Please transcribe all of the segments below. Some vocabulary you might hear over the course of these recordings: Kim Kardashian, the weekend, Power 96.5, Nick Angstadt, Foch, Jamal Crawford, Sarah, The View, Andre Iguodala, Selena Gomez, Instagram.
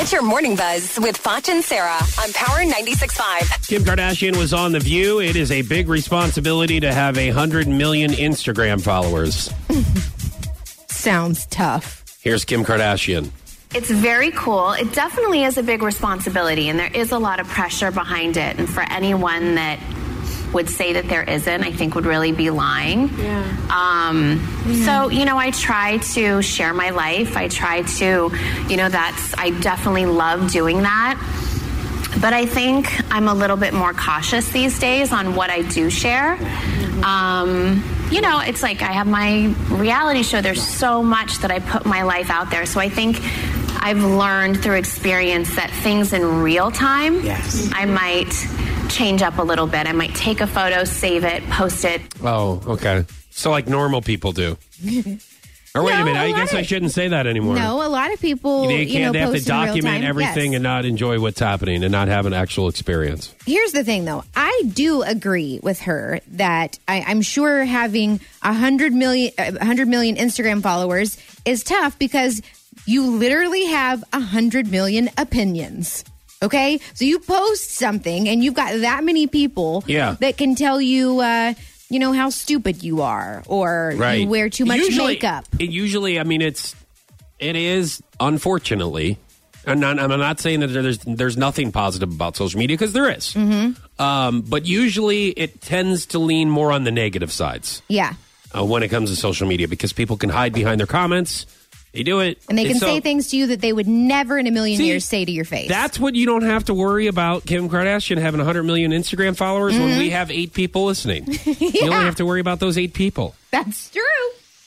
It's your Morning Buzz with Foch and Sarah on Power 96.5. Kim Kardashian was on The View. It is a big responsibility to have 100 million Instagram followers. Sounds tough. Here's Kim Kardashian. It's very cool. It definitely is a big responsibility, and there is a lot of pressure behind it. And for anyone that would say that there isn't, I think would really be lying. Yeah. So, I try to share my life. I try to, I definitely love doing that. But I think I'm a little bit more cautious these days on what I do share. It's like I have my reality show. There's so much that I put my life out there. So I think I've learned through experience that things in real time, I might change up a little bit. I might take a photo, save it, post it. Oh, okay. So like normal people do. Or wait a minute, I guess I shouldn't say that anymore. No, a lot of people, they have to document everything and not enjoy what's happening and not have an actual experience. Here's the thing, though. I do agree with her that I'm sure having 100 million Instagram followers is tough because you literally have 100 million opinions. Okay? So you post something and you've got that many people that can tell you... how stupid you are or you wear too much makeup. It is, unfortunately, and I'm not saying that there's nothing positive about social media, because there is. Mm-hmm. But usually it tends to lean more on the negative sides. Yeah. When it comes to social media, because people can hide behind their comments. They do it. And they can say things to you that they would never in a million years say to your face. That's what you don't have to worry about, Kim Kardashian having 100 million Instagram followers when we have 8 people listening. You only have to worry about those 8 people. That's true.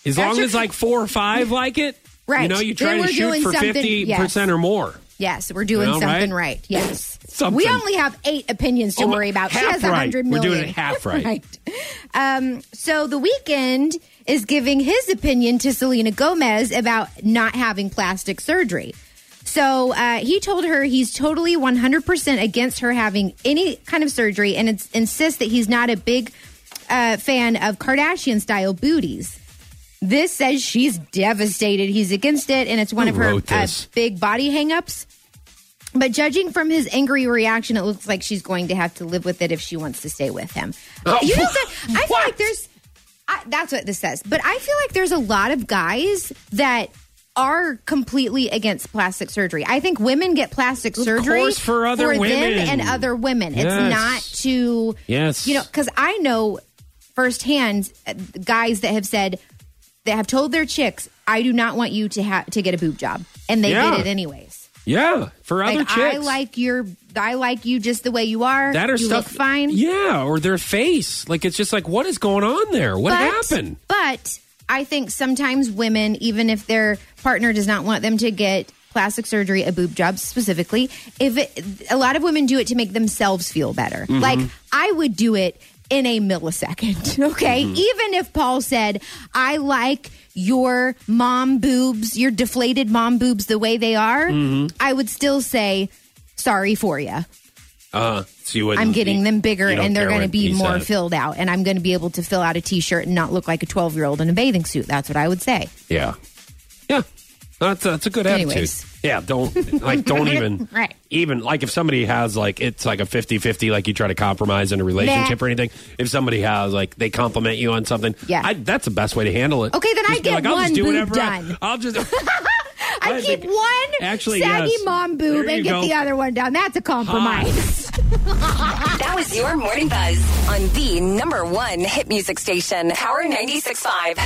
As long as 4 or 5 like it, you try to shoot for 50% or more. Yes, we're doing something right. Yes. Something. We only have 8 opinions to worry about. She has 100 million. We're doing it half right. So The Weekend is giving his opinion to Selena Gomez about not having plastic surgery. So he told her he's totally 100% against her having any kind of surgery and insists that he's not a big fan of Kardashian-style booties. This says she's devastated. He's against it, and it's one of her big body hang-ups. But judging from his angry reaction, it looks like she's going to have to live with it if she wants to stay with him. I feel like there's... that's what this says. But I feel like there's a lot of guys that are completely against plastic surgery. I think women get plastic surgery for other women them and other women. Yes. It's not to, because I know firsthand guys that have said, that have told their chicks, I do not want you to get a boob job. And they did it anyways. Yeah, for other chicks. I like you just the way you are. That or you stuff, look fine. Yeah, or their face. It's just what is going on there? What happened? But I think sometimes women, even if their partner does not want them to get plastic surgery, a boob job specifically, a lot of women do it to make themselves feel better. Mm-hmm. I would do it in a millisecond, okay? Mm-hmm. Even if Paul said, I like... your mom boobs, your deflated mom boobs the way they are, I would still say, sorry for you. So you I'm getting them bigger and they're going to be more filled out and I'm going to be able to fill out a t-shirt and not look like a 12-year-old in a bathing suit. That's what I would say. Yeah. Yeah. That's a good attitude. Yeah. Don't even, if somebody has it's a 50-50, you try to compromise in a relationship or anything. If somebody has they compliment you on something. Yeah. That's the best way to handle it. Okay. Then just I get I'll one just boob done. I'll just, I keep one saggy mom boob and get the other one down. That's a compromise. That was your Morning Buzz on the number 1 hit music station, Power 96.5.